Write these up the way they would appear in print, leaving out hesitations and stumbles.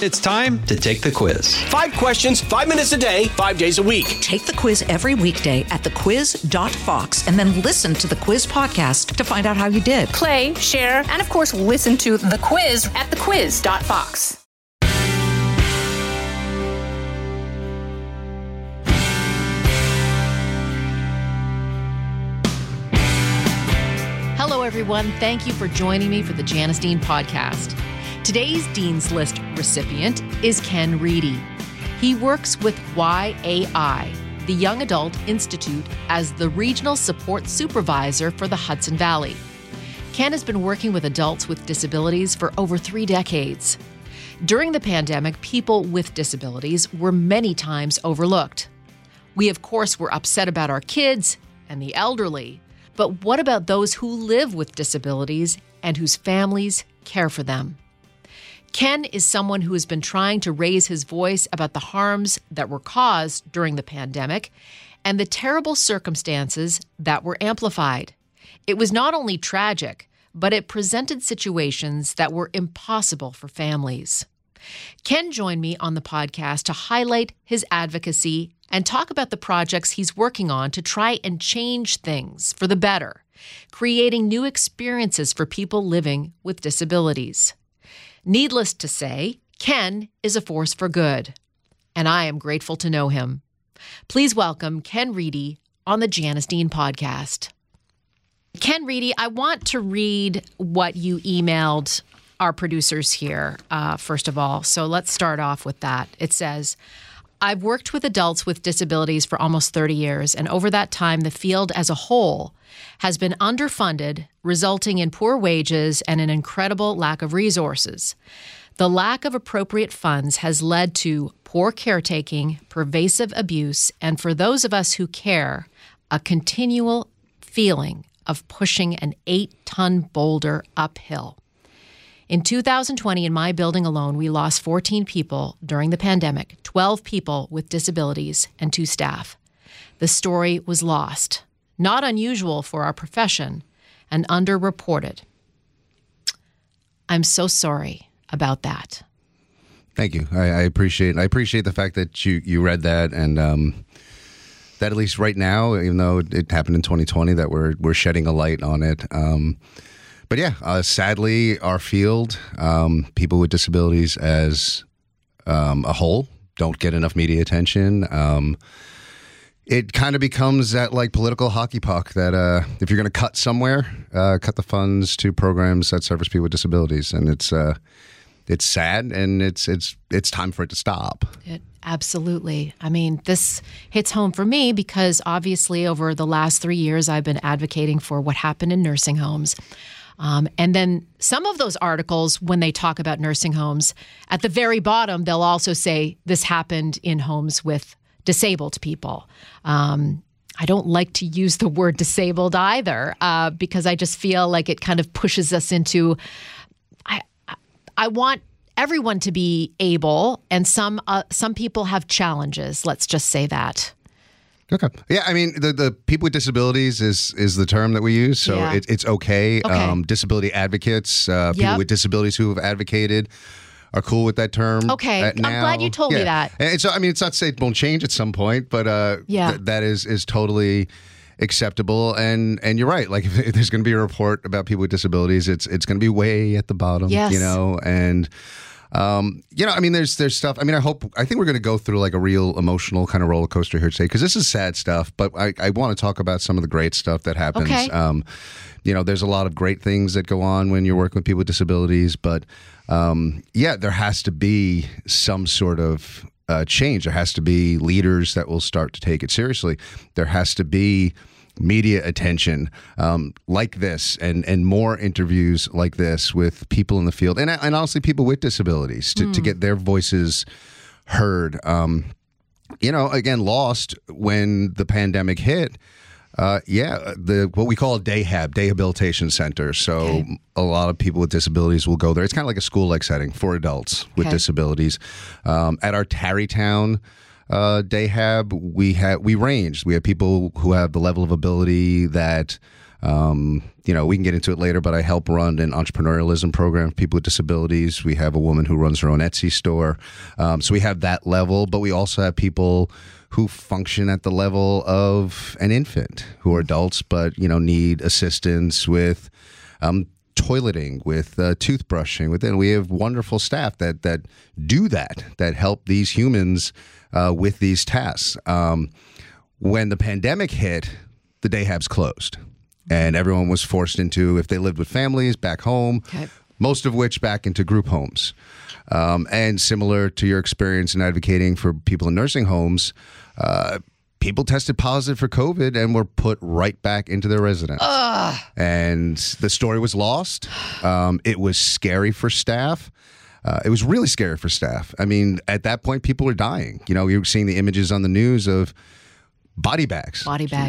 It's time to take the quiz. 5 questions, 5 minutes a day, 5 days a week. Take the quiz every weekday at thequiz.fox and then listen to the quiz podcast to find out how you did. Play, share, and of course, listen to the quiz at thequiz.fox. Hello, everyone. Thank you for joining me for the Janice Dean podcast. Today's Dean's List recipient is Ken Reedy. He works with YAI, the Young Adult Institute, as the regional support supervisor for the Hudson Valley. Ken has been working with adults with disabilities for over 3 decades. During the pandemic, people with disabilities were many times overlooked. We, of course, were upset about our kids and the elderly, but what about those who live with disabilities and whose families care for them? Ken is someone who has been trying to raise his voice about the harms that were caused during the pandemic and the terrible circumstances that were amplified. It was not only tragic, but it presented situations that were impossible for families. Ken joined me on the podcast to highlight his advocacy and talk about the projects he's working on to try and change things for the better, creating new experiences for people living with disabilities. Needless to say, Ken is a force for good, and I am grateful to know him. Please welcome Ken Reedy on the Janice Dean podcast. Ken Reedy, I want to read what you emailed our producers here, first of all. So let's start off with that. It says, I've worked with adults with disabilities for almost 30 years, and over that time, the field as a whole has been underfunded, resulting in poor wages and an incredible lack of resources. The lack of appropriate funds has led to poor caretaking, pervasive abuse, and for those of us who care, a continual feeling of pushing an 8-ton boulder uphill. In 2020, in my building alone, we lost 14 people during the pandemic, 12 people with disabilities, and 2 staff. The story was lost, not unusual for our profession, and underreported. I'm so sorry about that. Thank you. I appreciate it. I appreciate the fact that you read that, and that at least right now, even though it happened in 2020, that we're shedding a light on it. But yeah, sadly, our field, people with disabilities as a whole, don't get enough media attention. It kind of becomes that like political hockey puck that if you're going to cut somewhere, cut the funds to programs that service people with disabilities, and it's sad, and it's time for it to stop. Absolutely. I mean, this hits home for me because obviously over the last 3 years, I've been advocating for what happened in nursing homes. And then some of those articles, when they talk about nursing homes, at the very bottom, they'll also say this happened in homes with disabled people. I don't like to use the word disabled either because I just feel like it kind of pushes us into, I want everyone to be able, and some people have challenges. Let's just say that. Okay. Yeah, I mean, the people with disabilities is the term that we use, so yeah. It's okay. Disability advocates, people with disabilities who have advocated are cool with that term. Okay, I'm glad you told me that. And so, I mean, it's not to say it won't change at some point, but that is totally acceptable. And you're right. Like, if there's going to be a report about people with disabilities, it's going to be way at the bottom. Yes. You know, and I mean, there's stuff. I mean, I think we're going to go through like a real emotional kind of roller coaster here today because this is sad stuff. But I want to talk about some of the great stuff that happens. Okay. There's a lot of great things that go on when you're working with people with disabilities. But there has to be some sort of change. There has to be leaders that will start to take it seriously. There has to be media attention like this and more interviews like this with people in the field and honestly people with disabilities to get their voices heard. Again, lost when the pandemic hit. What we call a DAHAB, Rehabilitation Center. So a lot of people with disabilities will go there. It's kind of like a school-like setting for adults with disabilities. At our Tarrytown DAHAB, we have people who have the level of ability that You know, we can get into it later, but I help run an entrepreneurialism program for people with disabilities. We have a woman who runs her own Etsy store. So we have that level, but we also have people who function at the level of an infant, who are adults, but, you know, need assistance with toileting, with toothbrushing. With, and we have wonderful staff that do that, that help these humans with these tasks. When the pandemic hit, the day habs closed. And everyone was forced into, if they lived with families, back home, okay. Most of which back into group homes. And similar to your experience in advocating for people in nursing homes, people tested positive for COVID and were put right back into their residence. And the story was lost. It was scary for staff. It was really scary for staff. I mean, at that point, people were dying. You know, you're seeing the images on the news of body bags.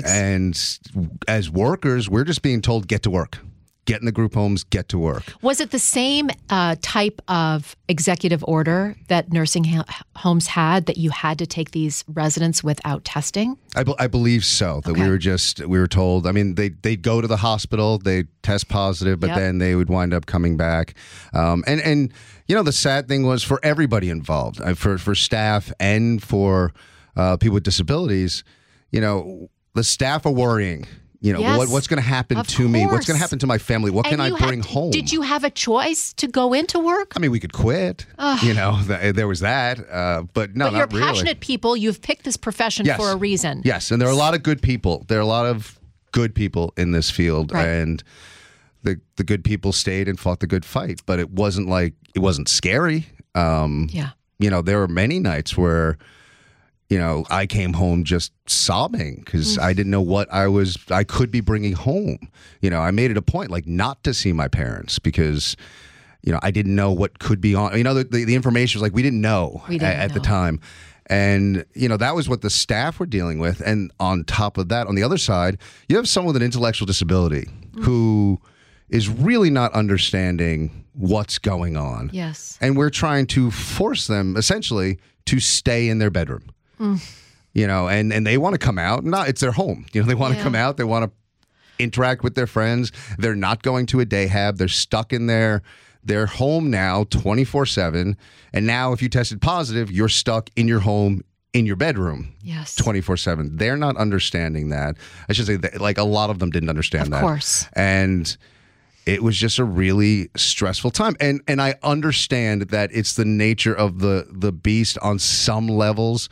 And as workers, we're just being told, get to work, get in the group homes, get to work. Was it the same type of executive order that nursing homes had, that you had to take these residents without testing? I believe so. That okay. we were told, I mean, they'd go to the hospital, they'd test positive, but yep. then they would wind up coming back. And you know, the sad thing was for everybody involved, for staff and for people with disabilities. You know, the staff are worrying, you know, yes, what's going to happen to me? What's going to happen to my family? What can I bring home? Did you have a choice to go into work? I mean, we could quit. You know, there was that. But no, but not really. You're passionate people. You've picked this profession yes. for a reason. Yes. And there are a lot of good people. There are a lot of good people in this field. Right. And the good people stayed and fought the good fight. But it wasn't scary. Yeah. You know, there were many nights where... You know, I came home just sobbing because I didn't know what I could be bringing home. You know, I made it a point, like, not to see my parents because, you know, I didn't know what could be on. You know, the information was like, we didn't know. The time. And, you know, that was what the staff were dealing with. And on top of that, on the other side, you have someone with an intellectual disability who is really not understanding what's going on. Yes. And we're trying to force them, essentially, to stay in their bedroom. You know, and they want to come out. No, it's their home. You know, they want to come out. They want to interact with their friends. They're not going to a day hab. They're stuck in their home now 24/7. And now if you tested positive, you're stuck in your home, in your bedroom, yes, 24/7. They're not understanding that. I should say that, like, a lot of them didn't understand that. Of course. And it was just a really stressful time. And I understand that it's the nature of the beast on some levels.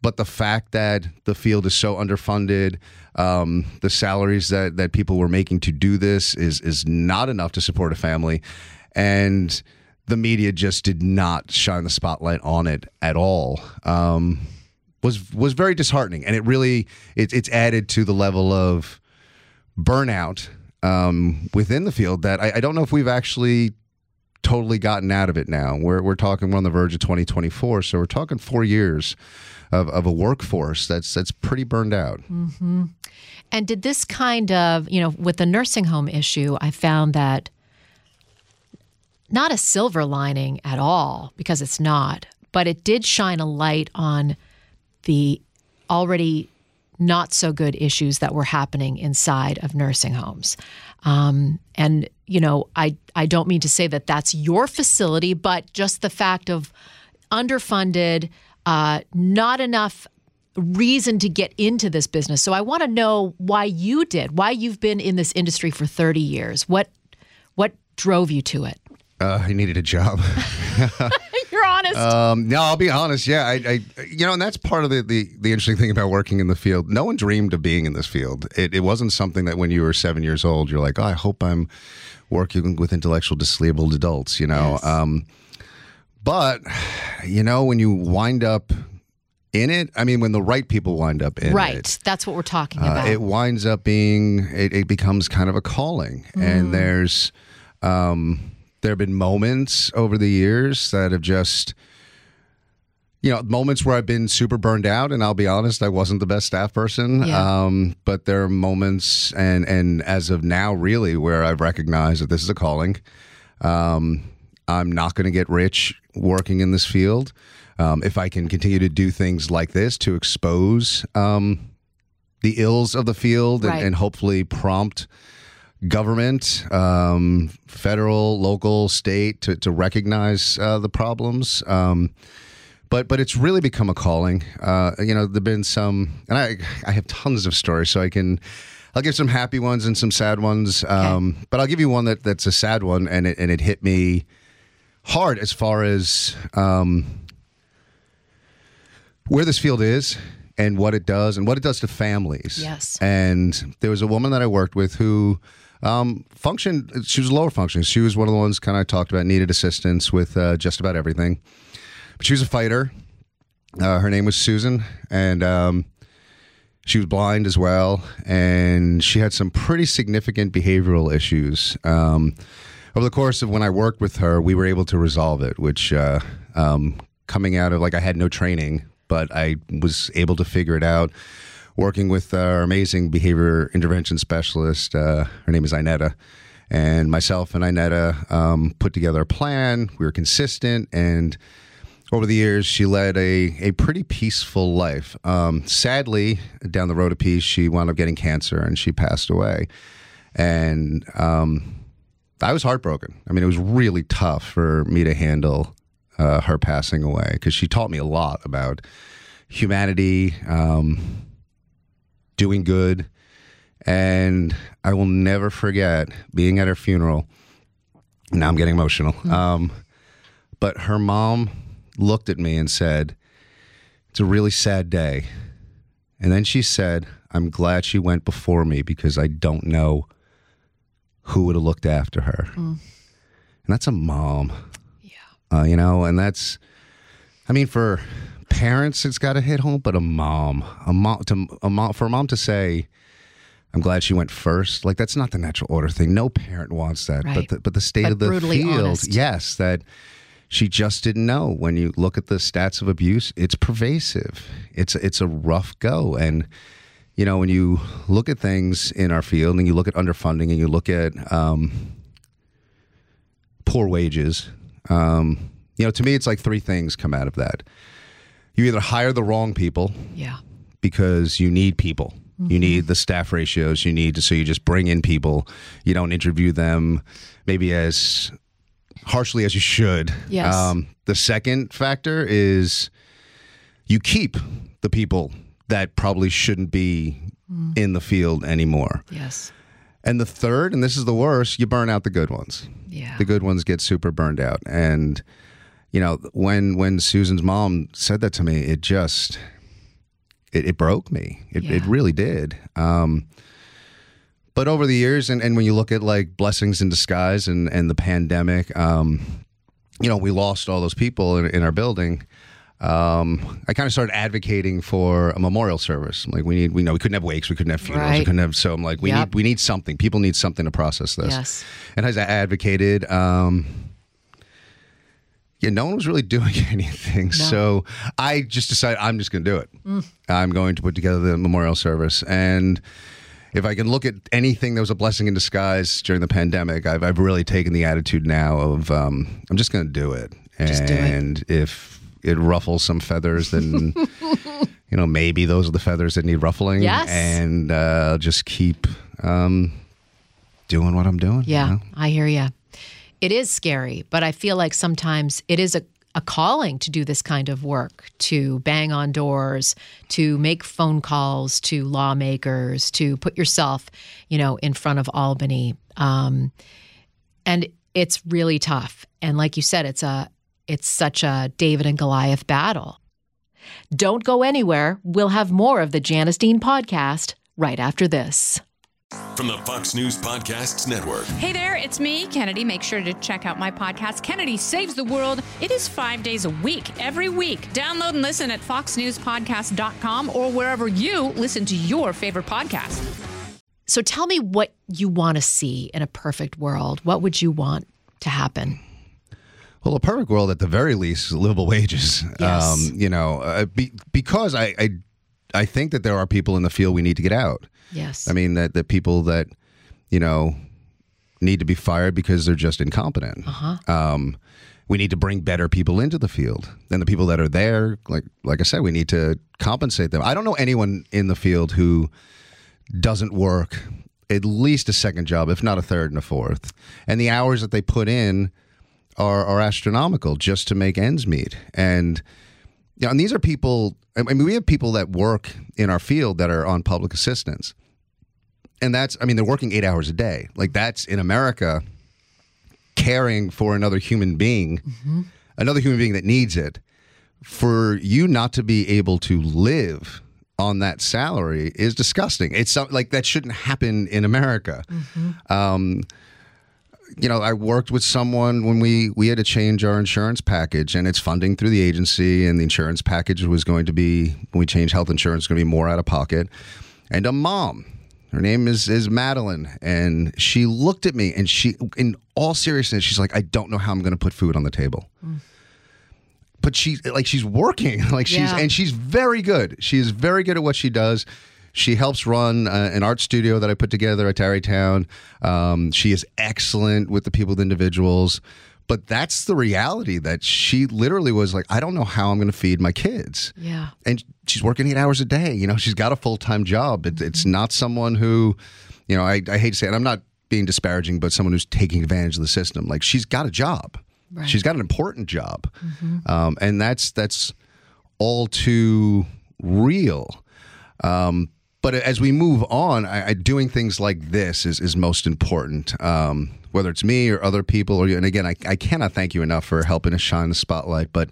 But the fact that the field is so underfunded, the salaries that people were making to do this is not enough to support a family. And the media just did not shine the spotlight on it at all. Was very disheartening. And it really, it's added to the level of burnout within the field that I don't know if we've actually totally gotten out of it now. We're talking, we're on the verge of 2024, so we're talking 4 years of a workforce that's pretty burned out. Mm-hmm. And did this kind of, you know, with the nursing home issue, I found that not a silver lining at all, because it's not, but it did shine a light on the already not so good issues that were happening inside of nursing homes. And, you know, I don't mean to say that that's your facility, but just the fact of underfunded, not enough reason to get into this business. So I want to know why you've been in this industry for 30 years. What drove you to it? I needed a job. You're honest. No, I'll be honest. Yeah, I you know, and that's part of the interesting thing about working in the field. No one dreamed of being in this field. It wasn't something that when you were 7 years old, you're like, oh, I hope I'm working with intellectual disabled adults, you know. Yes. But, you know, when you wind up in it, I mean, when the right people wind up in it. Right, that's what we're talking about. It winds up being, it becomes kind of a calling. Mm. And there's... There have been moments over the years that have just, you know, moments where I've been super burned out, and I'll be honest, I wasn't the best staff person. Yeah. But there are moments, and as of now, really, where I've recognized that this is a calling. I'm not going to get rich working in this field. If I can continue to do things like this to expose the ills of the field and, and hopefully prompt government, federal, local, state, to recognize the problems. But it's really become a calling. You know, there've been some, and I have tons of stories, so I'll give some happy ones and some sad ones. But I'll give you one that's a sad one, and it hit me hard as far as where this field is and what it does to families. Yes. And there was a woman that I worked with who functioned. She was lower functioning. She was one of the ones kind of I talked about needed assistance with just about everything. But she was a fighter. Her name was Susan, and she was blind as well, and she had some pretty significant behavioral issues. Over the course of when I worked with her, we were able to resolve it, which coming out of, I had no training, but I was able to figure it out, working with our amazing behavior intervention specialist. Her name is Inetta. And myself and Inetta put together a plan. We were consistent, and over the years, she led a pretty peaceful life. Sadly, down the road a piece, she wound up getting cancer, and she passed away. And I was heartbroken. I mean, it was really tough for me to handle her passing away, because she taught me a lot about humanity, doing good. And I will never forget being at her funeral. Now I'm getting emotional. But her mom looked at me and said, "It's a really sad day." And then she said, "I'm glad she went before me, because I don't know who would have looked after her." Mm. And that's a mom. Yeah. You know, and that's, I mean, for parents, it's got to hit home, but a mom to say, "I'm glad she went first." Like, that's not the natural order thing. No parent wants that. Right. But the state of the field, honest. Yes, that she just didn't know. When you look at the stats of abuse, it's pervasive. It's a rough go. And, you know, when you look at things in our field, and you look at underfunding, and you look at poor wages, you know, to me, it's like three things come out of that. You either hire the wrong people, because you need people. You need the staff ratios. So you just bring in people. You don't interview them maybe as harshly as you should. Yes. The second factor is you keep the people that probably shouldn't be in the field anymore. Yes. And the third, and this is the worst, you burn out the good ones. Yeah. The good ones get super burned out. And, you know, when Susan's mom said that to me, it just, it broke me. It really did. But over the years, and when you look at like blessings in disguise and the pandemic, you know, we lost all those people in our building. I kind of started advocating for a memorial service. I'm like, we couldn't have wakes, we couldn't have funerals, we couldn't have, so I'm like, we need something. People need something to process this. Yes. And as I advocated, no one was really doing anything. No. So I just decided I'm just going to do it. I'm going to put together the memorial service. And if I can look at anything that was a blessing in disguise during the pandemic, I've really taken the attitude now of I'm just going to do it. And if it ruffles some feathers, then, you know, maybe those are the feathers that need ruffling. Yes. And just keep doing what I'm doing. Yeah, you know? I hear you. It is scary, but I feel like sometimes it is a calling to do this kind of work, to bang on doors, to make phone calls to lawmakers, to put yourself, you know, in front of Albany. And it's really tough. And like you said, it's such a David and Goliath battle. Don't go anywhere. We'll have more of the Janice Dean podcast right after this. From the Fox News Podcasts Network. Hey there, it's me, Kennedy. Make sure to check out my podcast, Kennedy Saves the World. It is 5 days a week, every week. Download and listen at foxnewspodcast.com or wherever you listen to your favorite podcast. So tell me what you want to see in a perfect world. What would you want to happen? Well, a perfect world, at the very least, is livable wages. Yes. You know, because I think that there are people in the field we need to get out. Yes. I mean, the people that, you know, need to be fired because they're just incompetent. Uh-huh. We need to bring better people into the field. And the people that are there, like I said, we need to compensate them. I don't know anyone in the field who doesn't work at least a second job, if not a third and a fourth. And the hours that they put in are astronomical just to make ends meet. And you know, and these are people, I mean, we have people that work in our field that are on public assistance. And that's, I mean, they're working 8 hours a day. Like, that's, in America, caring for another human being, mm-hmm. another human being that needs it. For you not to be able to live on that salary is disgusting. It's like, that shouldn't happen in America. Mm-hmm. You know, I worked with someone when we had to change our insurance package, and it's funding through the agency, and the insurance package was going to be, when we changed health insurance, going to be more out of pocket. And a mom, her name is Madeline, and she looked at me, and she, in all seriousness, she's like, I don't know how I'm going to put food on the table. Mm. But she's working, and she's very good. She is very good at what she does. She helps run an art studio that I put together at Tarrytown. She is excellent with the people, the individuals. But that's the reality, that she literally was like, I don't know how I'm going to feed my kids. Yeah. And she's working 8 hours a day. You know, she's got a full-time job. It's not someone who, you know, I hate to say it, and I'm not being disparaging, but someone who's taking advantage of the system. Like, she's got a job. Right. She's got an important job. Mm-hmm. And that's all too real. But as we move on, doing things like this is most important, whether it's me or other people or you. And again, I cannot thank you enough for helping us shine the spotlight, but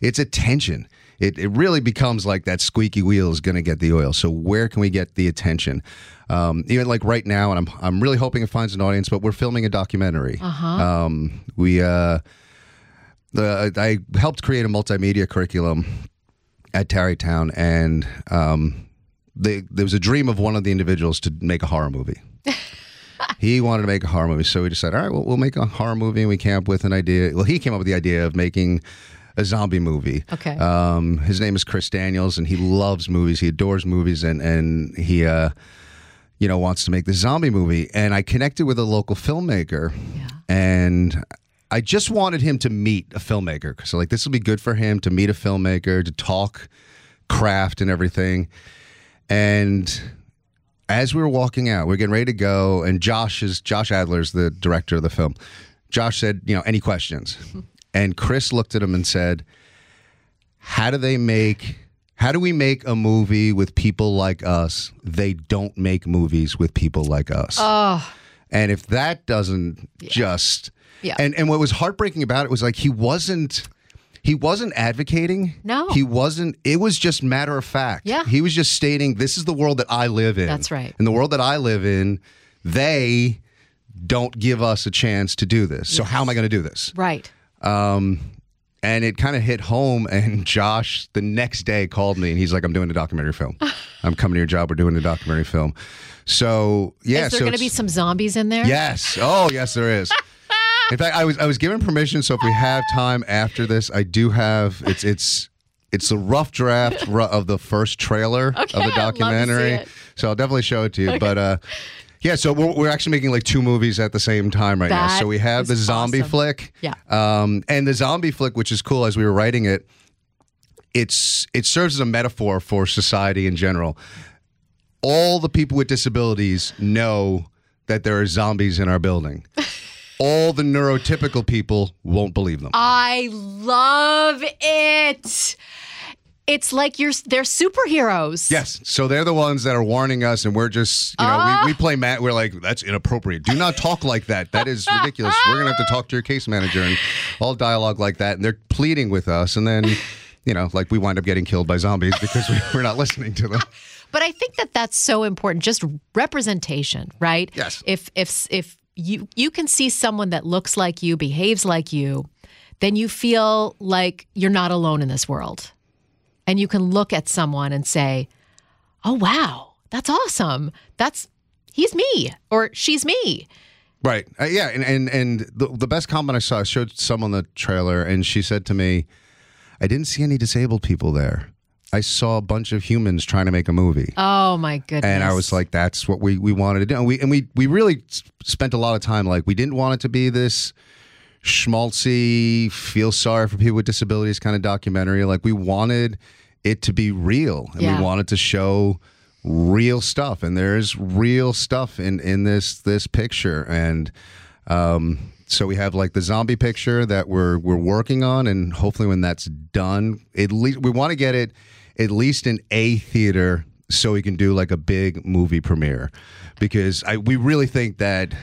it's attention. It really becomes like that squeaky wheel is going to get the oil. So where can we get the attention? Even like right now, and I'm really hoping it finds an audience, but we're filming a documentary. Uh-huh. I helped create a multimedia curriculum at Tarrytown, and there was a dream of one of the individuals to make a horror movie. He wanted to make a horror movie, so we decided, all right, well, we'll make a horror movie, and we came up with an idea. Well, he came up with the idea of making a zombie movie. Okay. His name is Chris Daniels, and he loves movies. He adores movies, and he wants to make this zombie movie. And I connected with a local filmmaker, and I just wanted him to meet a filmmaker. So, like, this will be good for him to meet a filmmaker, to talk craft and everything. And as we were walking out, we were getting ready to go, and Josh Adler's the director of the film. Josh said, you know, any questions? Mm-hmm. And Chris looked at him and said, how do we make a movie with people like us? They don't make movies with people like us. Oh. And if that doesn't just... Yeah. And what was heartbreaking about it was, like, he wasn't advocating. No. He wasn't. It was just matter of fact. Yeah. He was just stating, this is the world that I live in. That's right. In the world that I live in, they don't give us a chance to do this. Yes. So how am I going to do this? Right. And it kind of hit home, and Josh the next day called me, and he's like, I'm doing a documentary film. I'm coming to your job. We're doing a documentary film. So, yeah. Is there going to be some zombies in there? Yes. Oh, yes, there is. In fact, I was given permission, so if we have time after this, I do have, it's the rough draft of the first trailer of the documentary. I'd love to see it. So I'll definitely show it to you. Okay. But yeah, so we're actually making like two movies at the same time right now. So we have the zombie flick. Yeah. And the zombie flick, which is cool, as we were writing it, it serves as a metaphor for society in general. All the people with disabilities know that there are zombies in our building. All the neurotypical people won't believe them. I love it. It's like they're superheroes. Yes. So they're the ones that are warning us, and we're just, you know, we play Matt. We're like, that's inappropriate. Do not talk like that. That is ridiculous. We're going to have to talk to your case manager and all dialogue like that. And they're pleading with us. And then, you know, like, we wind up getting killed by zombies because we're not listening to them. But I think that's so important. Just representation, right? Yes. If you can see someone that looks like you, behaves like you, then you feel like you're not alone in this world. And you can look at someone and say, oh, wow, that's awesome. He's me, or she's me. Right. Yeah. And the best comment I saw, I showed someone the trailer, and she said to me, I didn't see any disabled people there. I saw a bunch of humans trying to make a movie. Oh, my goodness. And I was like, that's what we wanted to do. And we really spent a lot of time, like, we didn't want it to be this schmaltzy, feel sorry for people with disabilities kind of documentary. Like, we wanted it to be real, and we wanted to show real stuff, and there's real stuff in this picture. And so we have like the zombie picture that we're working on, and hopefully when that's done, at least we want to get it at least in a theater so we can do like a big movie premiere, because we really think that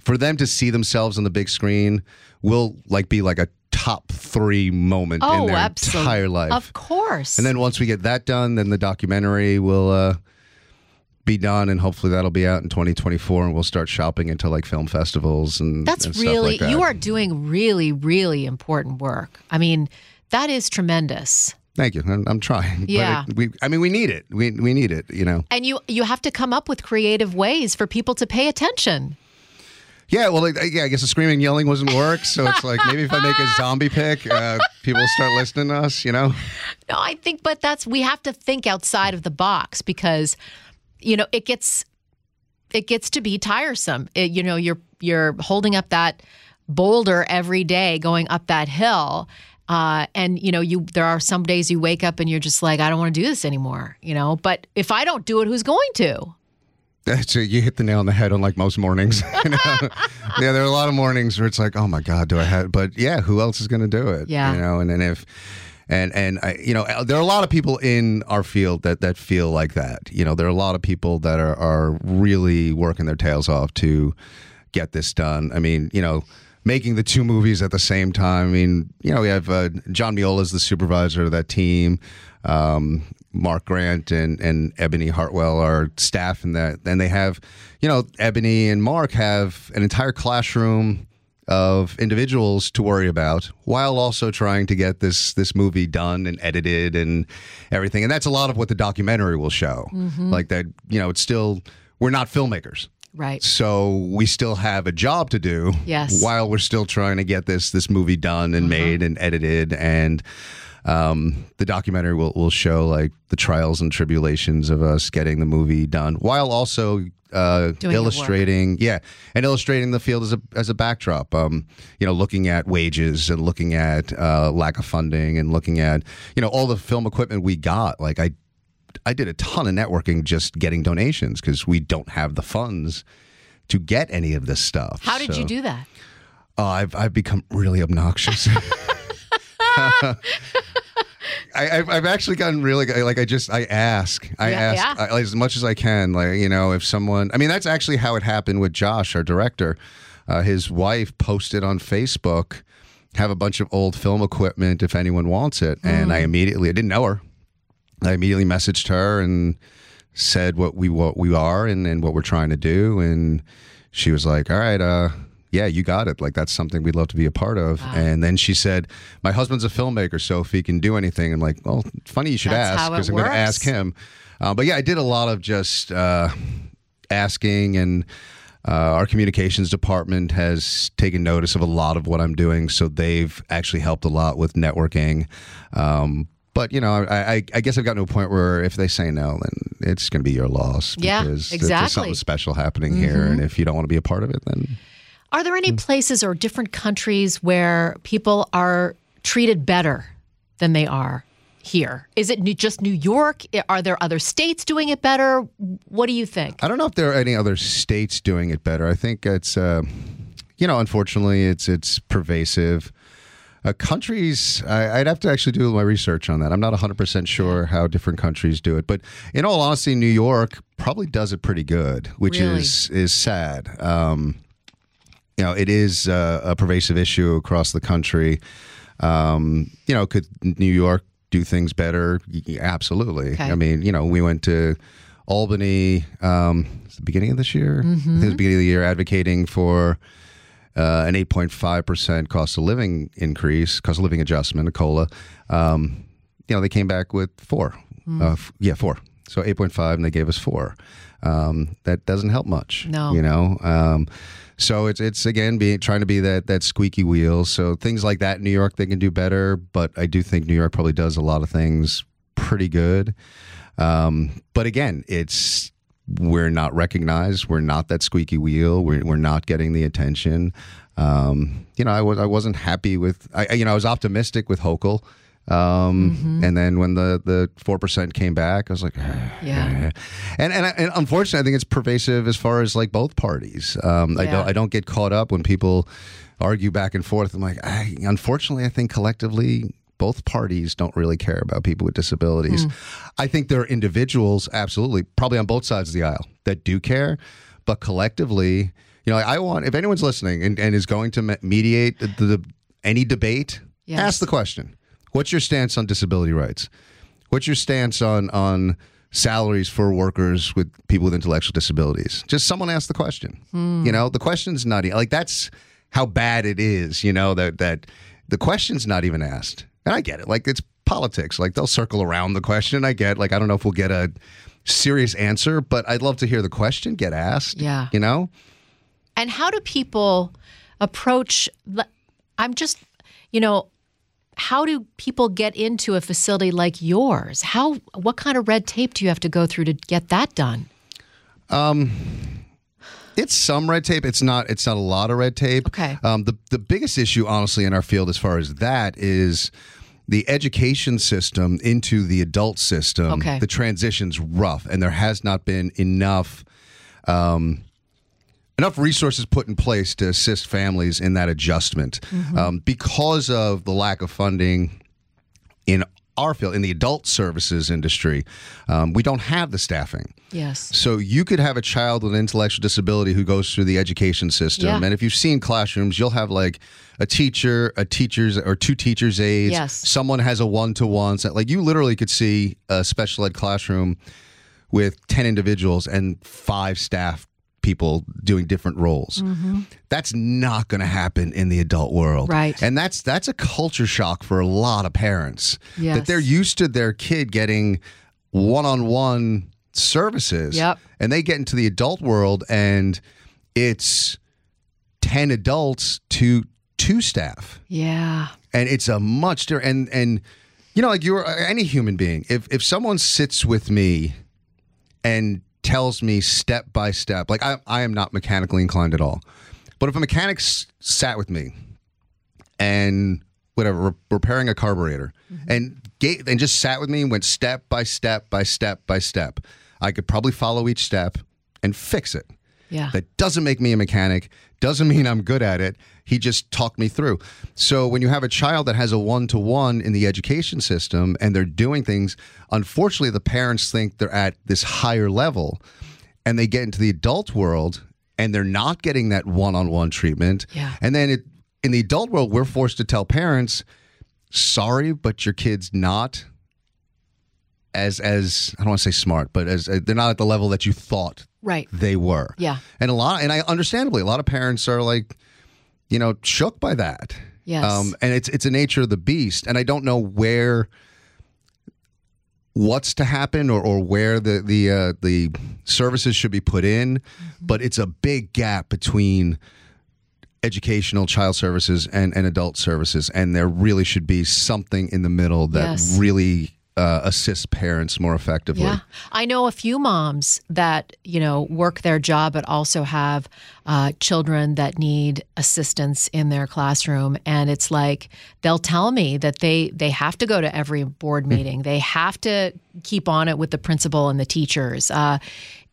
for them to see themselves on the big screen will like be like a top three moment in their entire life. Of course. And then once we get that done, then the documentary will be done, and hopefully that'll be out in 2024, and we'll start shopping into like film festivals and stuff like that. You are doing really, really important work. I mean, that is tremendous. Thank you. I'm trying. Yeah. But we need it. We need it, you know. And you have to come up with creative ways for people to pay attention. Yeah, well, I guess the screaming and yelling wasn't work, so it's like maybe if I make a zombie pick, people will start listening to us, you know? No, I think, but we have to think outside of the box, because, you know, it gets to be tiresome. You know, you're holding up that boulder every day, going up that hill, and, you know, there are some days you wake up and you're just like, I don't want to do this anymore, you know? But if I don't do it, who's going to? So you hit the nail on the head on like most mornings. You know? Yeah, there are a lot of mornings where it's like, oh my God, do I have? But yeah, who else is going to do it? Yeah, you know. And then I, you know, there are a lot of people in our field that feel like that. You know, there are a lot of people that are really working their tails off to get this done. I mean, you know, making the two movies at the same time. I mean, you know, we have John Miola is the supervisor of that team. Mark Grant and Ebony Hartwell are staff in that. And they have, you know, Ebony and Mark have an entire classroom of individuals to worry about, while also trying to get this movie done and edited and everything. And that's a lot of what the documentary will show. Mm-hmm. Like that, you know, it's still, we're not filmmakers. Right. So we still have a job to do. Yes. While we're still trying to get this movie done and made and edited. And the documentary will show like the trials and tribulations of us getting the movie done, while also illustrating the field as a backdrop. You know, looking at wages and looking at lack of funding and looking at, you know, all the film equipment we got. Like I did a ton of networking just getting donations, because we don't have the funds to get any of this stuff. How did you do that? I've become really obnoxious. I've actually gotten really like I ask as much as I can, like, you know, if someone, I mean, that's actually how it happened with Josh, our director. His wife posted on Facebook, have a bunch of old film equipment if anyone wants it, and I didn't know her. I immediately messaged her and said what we are and what we're trying to do, and she was like, all right, yeah, you got it. Like, that's something we'd love to be a part of. Wow. And then she said, my husband's a filmmaker, so if he can do anything. I'm like, well, funny you should ask, because I'm going to ask him. But yeah, I did a lot of just asking, and our communications department has taken notice of a lot of what I'm doing, so they've actually helped a lot with networking. But, you know, I guess I've gotten to a point where if they say no, then it's going to be your loss. Yeah, exactly. Because there's something special happening here, and if you don't want to be a part of it, then... Are there any places or different countries where people are treated better than they are here? Is it just New York? Are there other states doing it better? What do you think? I don't know if there are any other states doing it better. I think it's, you know, unfortunately, it's pervasive. Countries, I'd have to actually do my research on that. I'm not 100% sure how different countries do it. But in all honesty, New York probably does it pretty good, which really is sad. You know, it is a pervasive issue across the country. You know, could New York do things better? Absolutely. Okay. I mean, you know, we went to Albany at the beginning of this year. I think it was the beginning of the year, advocating for an 8.5% cost of living increase, cost of living adjustment, a COLA. You know, they came back with 4. Yeah, 4. So 8.5, and they gave us 4. That doesn't help much. No. You know? So it's again, trying to be that squeaky wheel. So things like that in New York, they can do better. But I do think New York probably does a lot of things pretty good. But again, it's we're not recognized. We're not that squeaky wheel. We're not getting the attention. I wasn't happy with. I was optimistic with Hochul, and then when the 4% came back, I was like, and unfortunately, I think it's pervasive as far as like both parties. I don't get caught up when people argue back and forth. I'm like, unfortunately, I think collectively, both parties don't really care about people with disabilities. I think there are individuals, absolutely, probably on both sides of the aisle, that do care. But collectively, I want, if anyone's listening and is going to mediate any debate, ask the question. What's your stance on disability rights? What's your stance on salaries for workers with people with intellectual disabilities? Just someone ask the question. The question's not, like, that's how bad it is, that the question's not even asked. And I get it. Like, it's politics. Like, they'll circle around the question. I get, I don't know if we'll get a serious answer, but I'd love to hear the question get asked. Yeah. And how do people approach, how do people get into a facility like yours? What kind of red tape do you have to go through to get that done? It's some red tape. It's not a lot of red tape. Okay. The biggest issue, honestly, in our field as far as that is the education system into the adult system. Okay. The transition's rough, and there has not been enough resources put in place to assist families in that adjustment because of the lack of funding in our field, in the adult services industry. We don't have the staffing. Yes. So you could have a child with an intellectual disability who goes through the education system. Yeah. And if you've seen classrooms, you'll have like two teacher's aides. Yes. Someone has a one-to-one. Like, you literally could see a special ed classroom with 10 individuals and 5 staff people doing different roles. That's not going to happen in the adult world. Right. And that's a culture shock for a lot of parents. Yes. That they're used to their kid getting one-on-one services. Yep. And they get into the adult world and it's 10 adults to 2 staff. Yeah. And it's a much different, and you're any human being, if someone sits with me and tells me step by step, like I am not mechanically inclined at all, but if a mechanic sat with me and repairing a carburetor and just sat with me and went step by step by step by step, I could probably follow each step and fix it. Yeah. That doesn't make me a mechanic, doesn't mean I'm good at it. He just talked me through. So when you have a child that has a one-to-one in the education system and they're doing things, unfortunately the parents think they're at this higher level, and they get into the adult world and they're not getting that one-on-one treatment. Yeah. And then in the adult world, we're forced to tell parents, sorry, but your kid's not as I don't want to say smart, but as they're not at the level that you thought. Right. They were. Yeah. And understandably, a lot of parents are like, shook by that. Yes. And it's a nature of the beast. And I don't know what's to happen or where the services should be put in, but it's a big gap between educational child services and adult services. And there really should be something in the middle that really assist parents more effectively. Yeah. I know a few moms that, work their job but also have children that need assistance in their classroom. And it's like, they'll tell me that they have to go to every board meeting. They have to keep on it with the principal and the teachers. And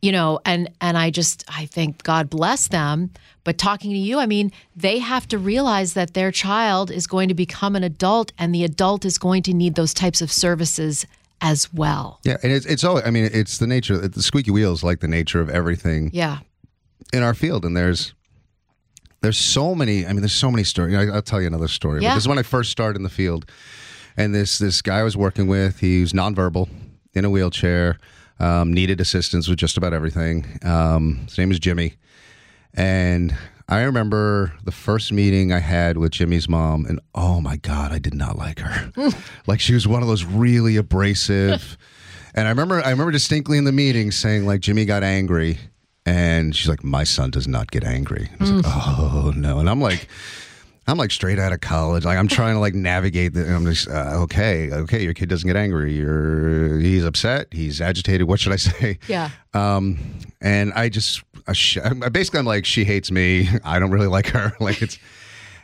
I think God bless them. But talking to you, they have to realize that their child is going to become an adult, and the adult is going to need those types of services as well. Yeah, and it's always, it's the nature, the squeaky wheel is like the nature of everything. Yeah. In our field, and there's so many stories. I'll tell you another story. Yeah. This is when I first started in the field, and this guy I was working with, he was nonverbal, in a wheelchair. Needed assistance with just about everything. His name is Jimmy. And I remember the first meeting I had with Jimmy's mom, and oh my God, I did not like her. Like, she was one of those really abrasive. And I remember distinctly in the meeting saying, like, Jimmy got angry. And she's like, my son does not get angry. And I was like, oh no. And I'm like, I'm like straight out of college. Like I'm trying to like navigate the, and I'm just, okay. Your kid doesn't get angry. He's upset. He's agitated. What should I say? Yeah. And I just, I'm like, she hates me. I don't really like her. Like it's,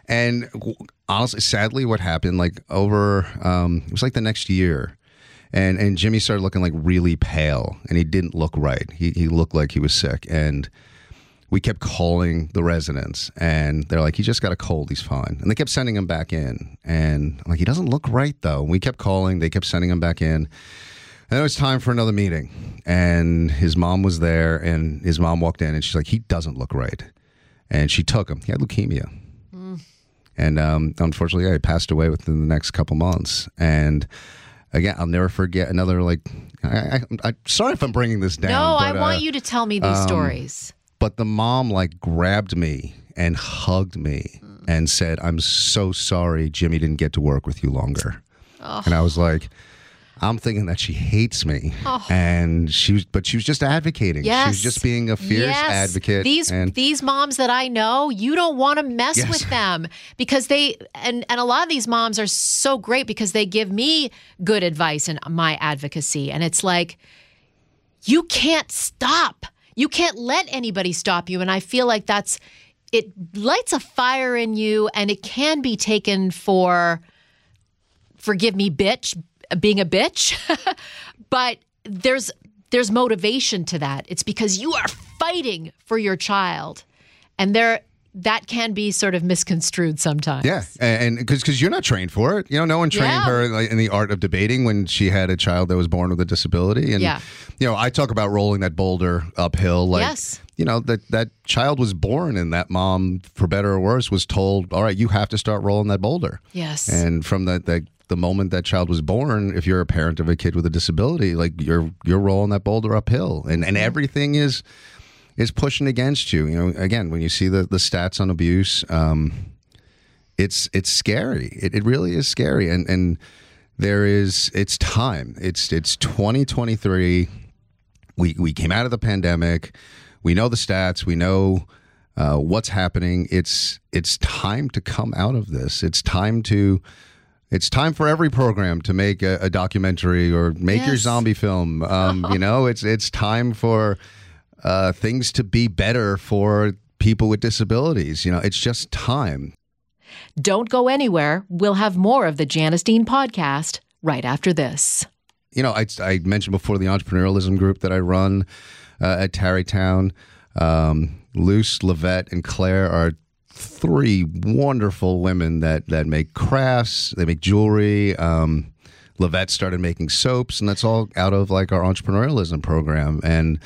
and honestly, sadly, what happened like over, it was like the next year. And Jimmy started looking like really pale, and he didn't look right. He looked like he was sick, and we kept calling the residents, and they're like, he just got a cold, he's fine. And they kept sending him back in, and I'm like, he doesn't look right though. And we kept calling, they kept sending him back in, and it was time for another meeting. And his mom was there, and his mom walked in, and she's like, he doesn't look right. And she took him. He had leukemia. Mm. And unfortunately, he passed away within the next couple months. And again, I'll never forget another, like, I'm sorry if I'm bringing this down. No, but, I want you to tell me these stories. But the mom, like, grabbed me and hugged me and said, I'm so sorry Jimmy didn't get to work with you longer. Oh. And I was like, I'm thinking that she hates me. Oh. And she was just advocating. Yes. She was just being a fierce advocate. These moms that I know, you don't want to mess with them, because they, and a lot of these moms are so great because they give me good advice in my advocacy. And it's like, you can't stop. You can't let anybody stop you. And I feel like it lights a fire in you, and it can be taken for, forgive me, bitch, being a bitch, but there's motivation to that. It's because you are fighting for your child, and that can be sort of misconstrued sometimes. Yeah, and because you're not trained for it. You know, no one trained her like, in the art of debating when she had a child that was born with a disability. And, you know, I talk about rolling that boulder uphill. Like, you know, that child was born, and that mom, for better or worse, was told, all right, you have to start rolling that boulder. Yes. And from the moment that child was born, if you're a parent of a kid with a disability, like you're rolling that boulder uphill, and everything is pushing against you. You know, again, when you see the stats on abuse, it's scary. It really is scary. And there is, it's time. It's 2023. We came out of the pandemic. We know the stats. We know what's happening. It's time to come out of this. It's time for every program to make a documentary or make your zombie film. You know, it's time for things to be better for people with disabilities. You know, it's just time. Don't go anywhere. We'll have more of the Janice Dean podcast right after this. You know, I mentioned before the entrepreneurialism group that I run at Tarrytown. Luce, Levette, and Claire are three wonderful women that make crafts. They make jewelry. Levette started making soaps, and that's all out of like our entrepreneurialism program. And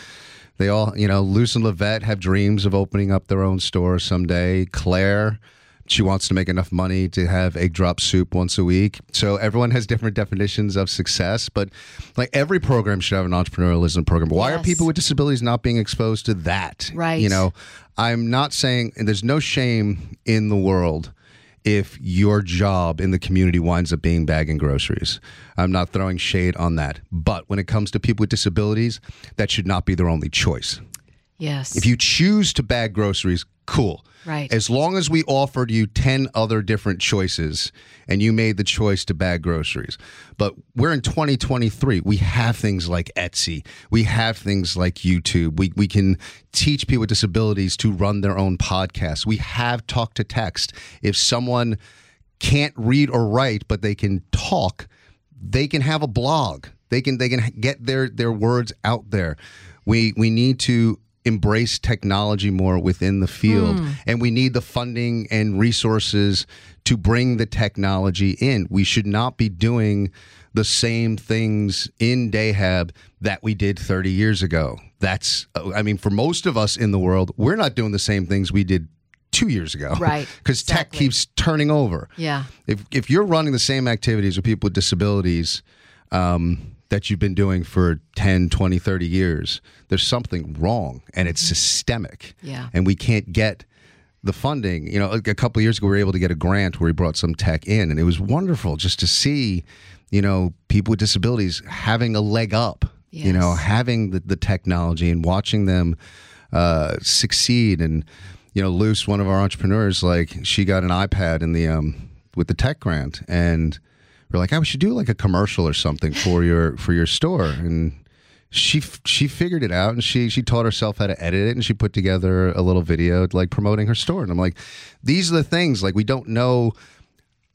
they all, you know, Luce and Levette have dreams of opening up their own store someday. Claire, she wants to make enough money to have egg drop soup once a week. So everyone has different definitions of success, but like every program should have an entrepreneurialism program. Why are people with disabilities not being exposed to that? Right. You know, I'm not saying, and there's no shame in the world if your job in the community winds up being bagging groceries. I'm not throwing shade on that. But when it comes to people with disabilities, that should not be their only choice. Yes. If you choose to bag groceries, cool. Right. As long as we offered you 10 other different choices and you made the choice to bag groceries. But we're in 2023. We have things like Etsy. We have things like YouTube. We can teach people with disabilities to run their own podcasts. We have talk to text. If someone can't read or write, but they can talk, they can have a blog. They can get their words out there. We need to embrace technology more within the field, and we need the funding and resources to bring the technology in. We should not be doing the same things in Dahab that we did 30 years ago. That's, I mean, for most of us in the world, we're not doing the same things we did 2 years ago, right? Because tech keeps turning over. Yeah. If you're running the same activities with people with disabilities, that you've been doing for 10, 20, 30 years, there's something wrong, and it's systemic. Yeah. And we can't get the funding. You know, a couple of years ago, we were able to get a grant where we brought some tech in, and it was wonderful just to see, you know, people with disabilities having a leg up, you know, having the technology and watching them succeed. And you know, Luce, one of our entrepreneurs, like, she got an iPad in the with the tech grant, and we're like, oh, we should do like a commercial or something for your store. And she figured it out, and she taught herself how to edit it, and she put together a little video like promoting her store. And I'm like, these are the things, like, we don't know.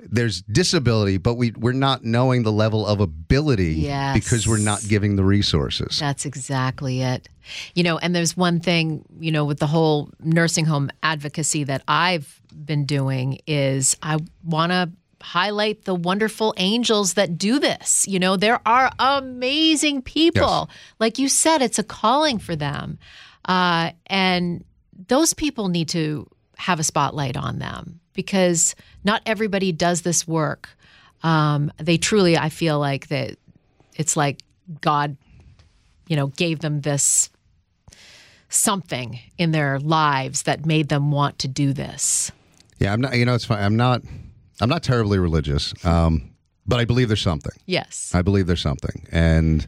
There's disability, but we're not knowing the level of ability. Yes. Because we're not giving the resources. That's exactly it. You know, and there's one thing, you know, with the whole nursing home advocacy that I've been doing is I want to highlight the wonderful angels that do this. You know, there are amazing people. Yes. Like you said, it's a calling for them. And those people need to have a spotlight on them, because not everybody does this work. They truly, I feel like that it's like God, you know, gave them this something in their lives that made them want to do this. Yeah, I'm not, you know, it's fine. I'm not terribly religious, but I believe there's something. Yes. I believe there's something. And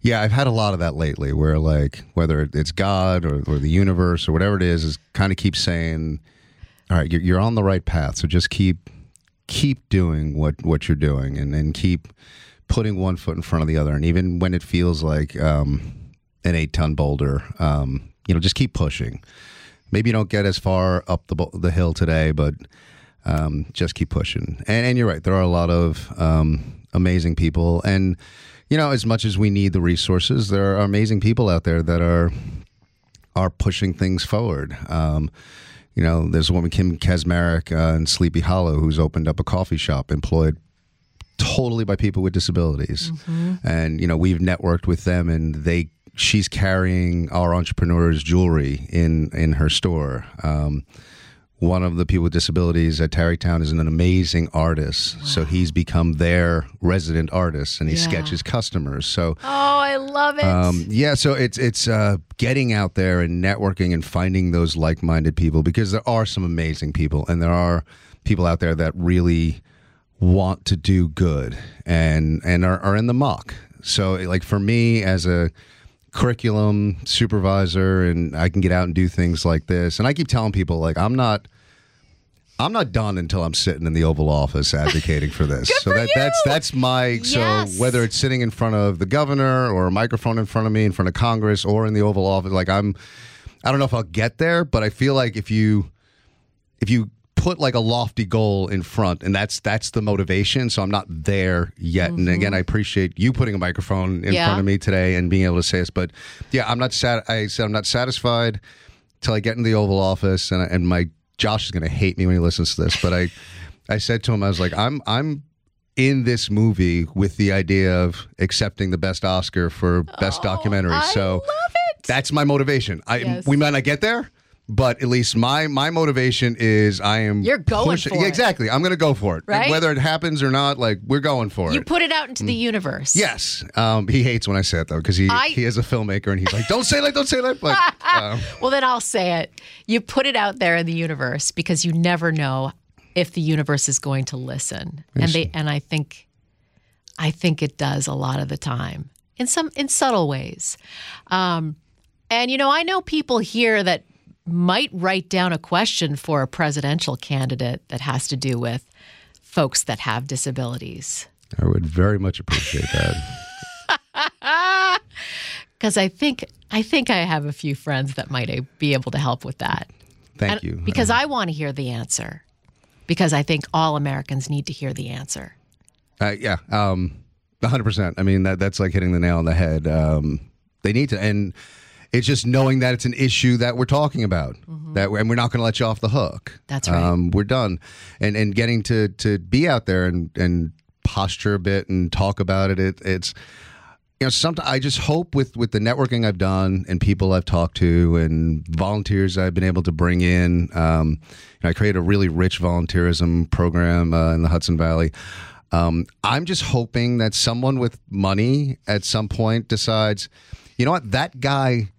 yeah, I've had a lot of that lately where, like, whether it's God or the universe or whatever it is kind of keeps saying, all right, you're on the right path, so just keep doing what you're doing, and keep putting one foot in front of the other. And even when it feels like an 8-ton boulder, you know, just keep pushing. Maybe you don't get as far up the hill today, but just keep pushing. And you're right, there are a lot of amazing people. And, you know, as much as we need the resources, there are amazing people out there that are pushing things forward. You know, there's a woman, Kim Kaczmarek, in Sleepy Hollow, who's opened up a coffee shop employed totally by people with disabilities. Mm-hmm. And, you know, we've networked with them, and she's carrying our entrepreneur's jewelry in her store. One of the people with disabilities at Tarrytown is an amazing artist. Wow. So he's become their resident artist, and he sketches customers. So, oh, I love it. Yeah, so it's getting out there and networking and finding those like-minded people, because there are some amazing people, and there are people out there that really want to do good and are in the muck. So, like, for me as a curriculum supervisor, and I can get out and do things like this. And I keep telling people, like, I'm not done until I'm sitting in the Oval Office advocating for this. So that's my, yes. So whether it's sitting in front of the governor or a microphone in front of me, in front of Congress, or in the Oval Office, like, I don't know if I'll get there, but I feel like if you put like a lofty goal in front, and that's the motivation. So I'm not there yet. Mm-hmm. And again, I appreciate you putting a microphone in front of me today and being able to say this, but yeah, I'm not satisfied till I get in the Oval Office, and my Josh is going to hate me when he listens to this, but I said to him, I was like, I'm in this movie with the idea of accepting the best Oscar for best documentary. So I love it. That's my motivation. We might not get there, but at least my motivation is you're going pushing for it. Exactly. I'm going to go for it. Right? Whether it happens or not, like, we're going for it. You put it out into the universe. Yes. He hates when I say it, though, because he is a filmmaker, and he's like, don't say that. Like, well, then I'll say it. You put it out there in the universe, because you never know if the universe is going to listen. And I think it does a lot of the time, in subtle ways. And, you know, I know people here that might write down a question for a presidential candidate that has to do with folks that have disabilities. I would very much appreciate that. Because I think I have a few friends that might be able to help with that. Thank you. Because I want to hear the answer. Because I think all Americans need to hear the answer. 100%. I mean, that's like hitting the nail on the head. They need to. And it's just knowing that it's an issue that we're talking about, mm-hmm. and we're not going to let you off the hook. That's right. We're done, and getting to be out there and posture a bit and talk about it. It's you know, sometimes I just hope with the networking I've done and people I've talked to and volunteers I've been able to bring in. I created a really rich volunteerism program in the Hudson Valley. I'm just hoping that someone with money at some point decides, you know what, that guy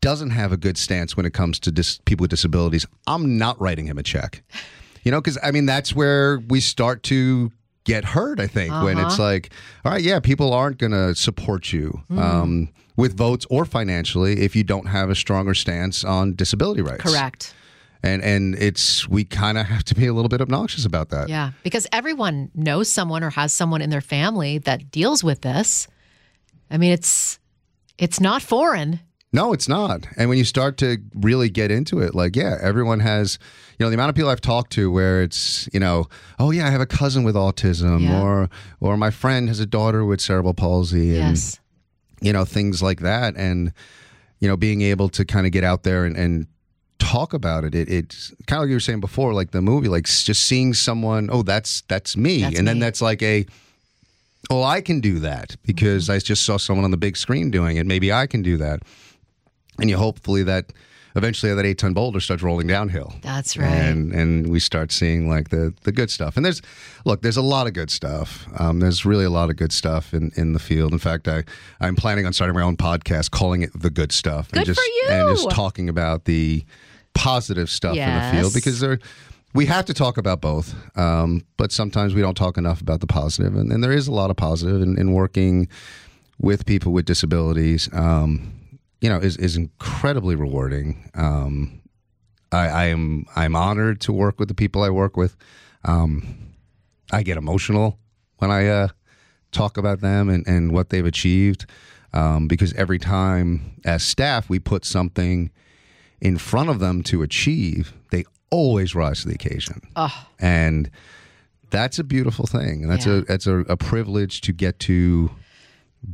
doesn't have a good stance when it comes to people with disabilities. I'm not writing him a check, you know, because I mean, that's where we start to get hurt, I think, when it's like, all right, yeah, people aren't going to support you with votes or financially if you don't have a stronger stance on disability rights. Correct. And it's, we kind of have to be a little bit obnoxious about that. Yeah, because everyone knows someone or has someone in their family that deals with this. I mean, it's not foreign. No, it's not. And when you start to really get into it, like, yeah, everyone has, you know, the amount of people I've talked to where it's, you know, oh yeah, I have a cousin with autism, yeah, or my friend has a daughter with cerebral palsy, and yes, you know, things like that. And, you know, being able to kind of get out there and talk about it, it's kind of like you were saying before, like the movie, like just seeing someone, oh, that's me. That's and me. Then that's like a, oh, I can do that because I just saw someone on the big screen doing it. Maybe I can do that. And you hopefully that eventually that 8-ton boulder starts rolling downhill. That's right. And we start seeing like the good stuff. And there's a lot of good stuff. There's really a lot of good stuff in the field. In fact, I'm planning on starting my own podcast, calling it The Good Stuff. Good for you. And just talking about the positive stuff, yes, in the field, because we have to talk about both. But sometimes we don't talk enough about the positive. And there is a lot of positive in working with people with disabilities. You know, is incredibly rewarding. I'm honored to work with the people I work with. I get emotional when I talk about them and what they've achieved, because every time as staff we put something in front of them to achieve, they always rise to the occasion. Oh. And that's a beautiful thing. And that's a privilege to get to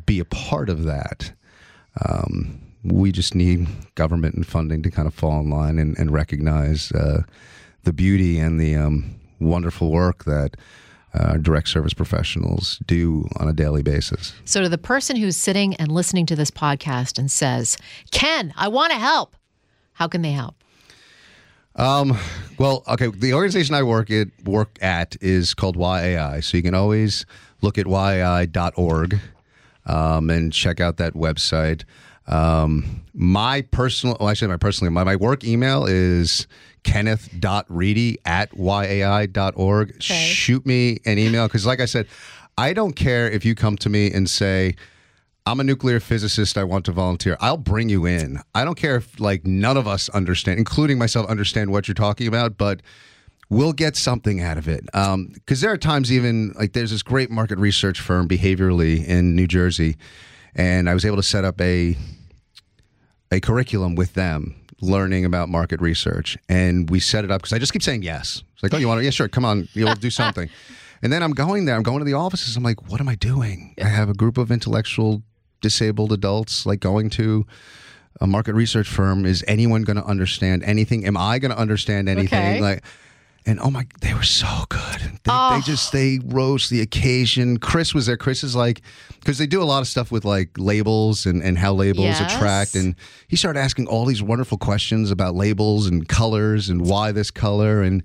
be a part of that. We just need government and funding to kind of fall in line and recognize the beauty and the wonderful work that direct service professionals do on a daily basis. So to the person who's sitting and listening to this podcast and says, Ken, I want to help, how can they help? Well, okay, the organization I work at is called YAI. So you can always look at yai.org. And check out that website. My work email is kenneth.reedy@yai.org. Okay. Shoot me an email, because like I said, I don't care if you come to me and say, I'm a nuclear physicist, I want to volunteer. I'll bring you in. I don't care if like none of us understand, including myself, understand what you're talking about, but we'll get something out of it. Because there are times even, like there's this great market research firm, Behaviorally, in New Jersey, and I was able to set up a curriculum with them, learning about market research. And we set it up, because I just keep saying yes. It's like, oh, you want to? Yeah, sure, come on, you'll do something. And then I'm going to the offices, I'm like, what am I doing? I have a group of intellectual disabled adults, like going to a market research firm. Is anyone going to understand anything? Am I going to understand anything? Okay. And oh my, they were so good. They rose to the occasion. Chris was there. Chris is like, because they do a lot of stuff with like labels and how labels, yes, attract. And he started asking all these wonderful questions about labels and colors and why this color. And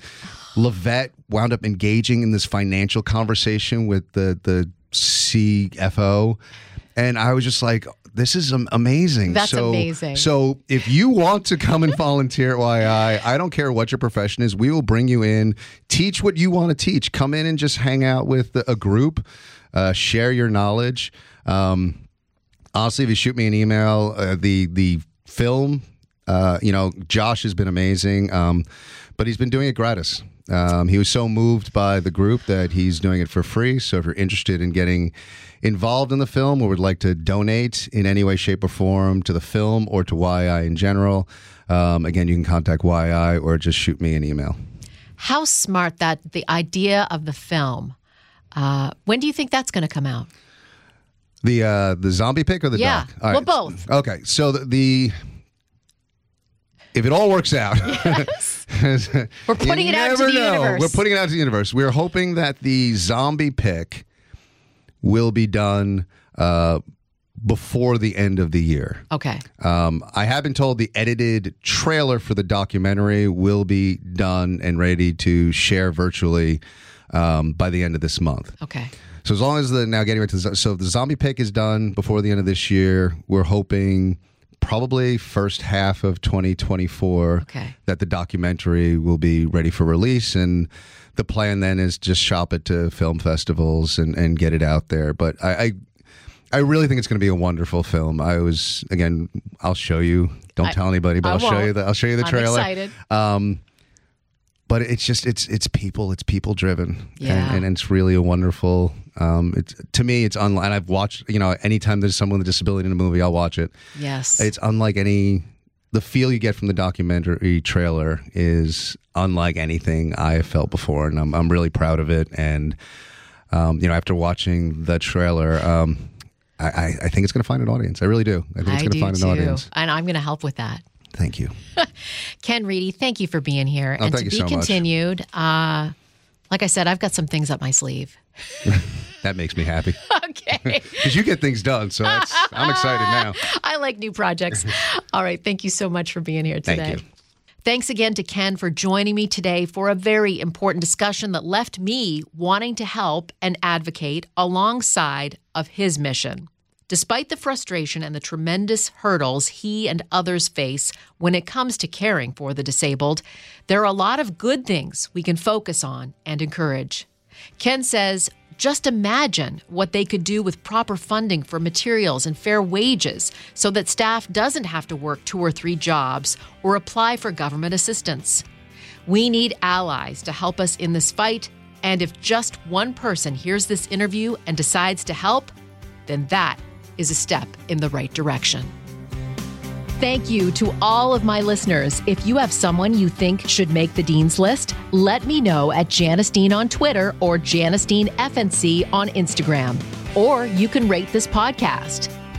Levette wound up engaging in this financial conversation with the CFO. And I was just like, this is amazing. That's amazing. So if you want to come and volunteer at YI, I don't care what your profession is. We will bring you in. Teach what you want to teach. Come in and just hang out with a group. Share your knowledge. Honestly, if you shoot me an email, the film, Josh has been amazing, but he's been doing it gratis. He was so moved by the group that he's doing it for free. So if you're interested in getting involved in the film or would like to donate in any way, shape, or form to the film or to YI in general, again, you can contact YI or just shoot me an email. How smart that the idea of the film. When do you think that's going to come out? The zombie pick or the doc? All right. Well, both. Okay, so the if it all works out, yes, we're putting it out to the universe. We're putting it out to the universe. We're hoping that the zombie pick will be done before the end of the year. Okay. I have been told the edited trailer for the documentary will be done and ready to share virtually by the end of this month. Okay. So as long as the zombie pick is done before the end of this year, we're hoping probably first half of 2024, okay, that the documentary will be ready for release. And the plan then is just shop it to film festivals and get it out there. But I really think it's going to be a wonderful film. I'll show you. Don't tell anybody, but I'll show you the trailer. I'm excited. But it's just, it's people driven. Yeah. And it's really a wonderful, it's, to me, it's unlike, and I've watched, you know, anytime there's someone with a disability in a movie, I'll watch it. Yes. It's unlike any, the feel you get from the documentary trailer is unlike anything I have felt before. And I'm really proud of it. And, you know, after watching the trailer, I think it's going to find an audience. I really do. I think it's going to find an audience. And I'm going to help with that. Thank you. Ken Reedy, thank you for being here. Oh, and to be so continued, like I said, I've got some things up my sleeve. That makes me happy. Okay. Because you get things done, so that's, I'm excited now. I like new projects. All right. Thank you so much for being here today. Thank you. Thanks again to Ken for joining me today for a very important discussion that left me wanting to help and advocate alongside of his mission. Despite the frustration and the tremendous hurdles he and others face when it comes to caring for the disabled, there are a lot of good things we can focus on and encourage. Ken says, just imagine what they could do with proper funding for materials and fair wages so that staff doesn't have to work 2 or 3 jobs or apply for government assistance. We need allies to help us in this fight, and if just one person hears this interview and decides to help, then that is a step in the right direction. Thank you to all of my listeners. If you have someone you think should make the Dean's List, let me know at Janice Dean on Twitter or Janice Dean FNC on Instagram. Or you can rate this podcast.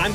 I'm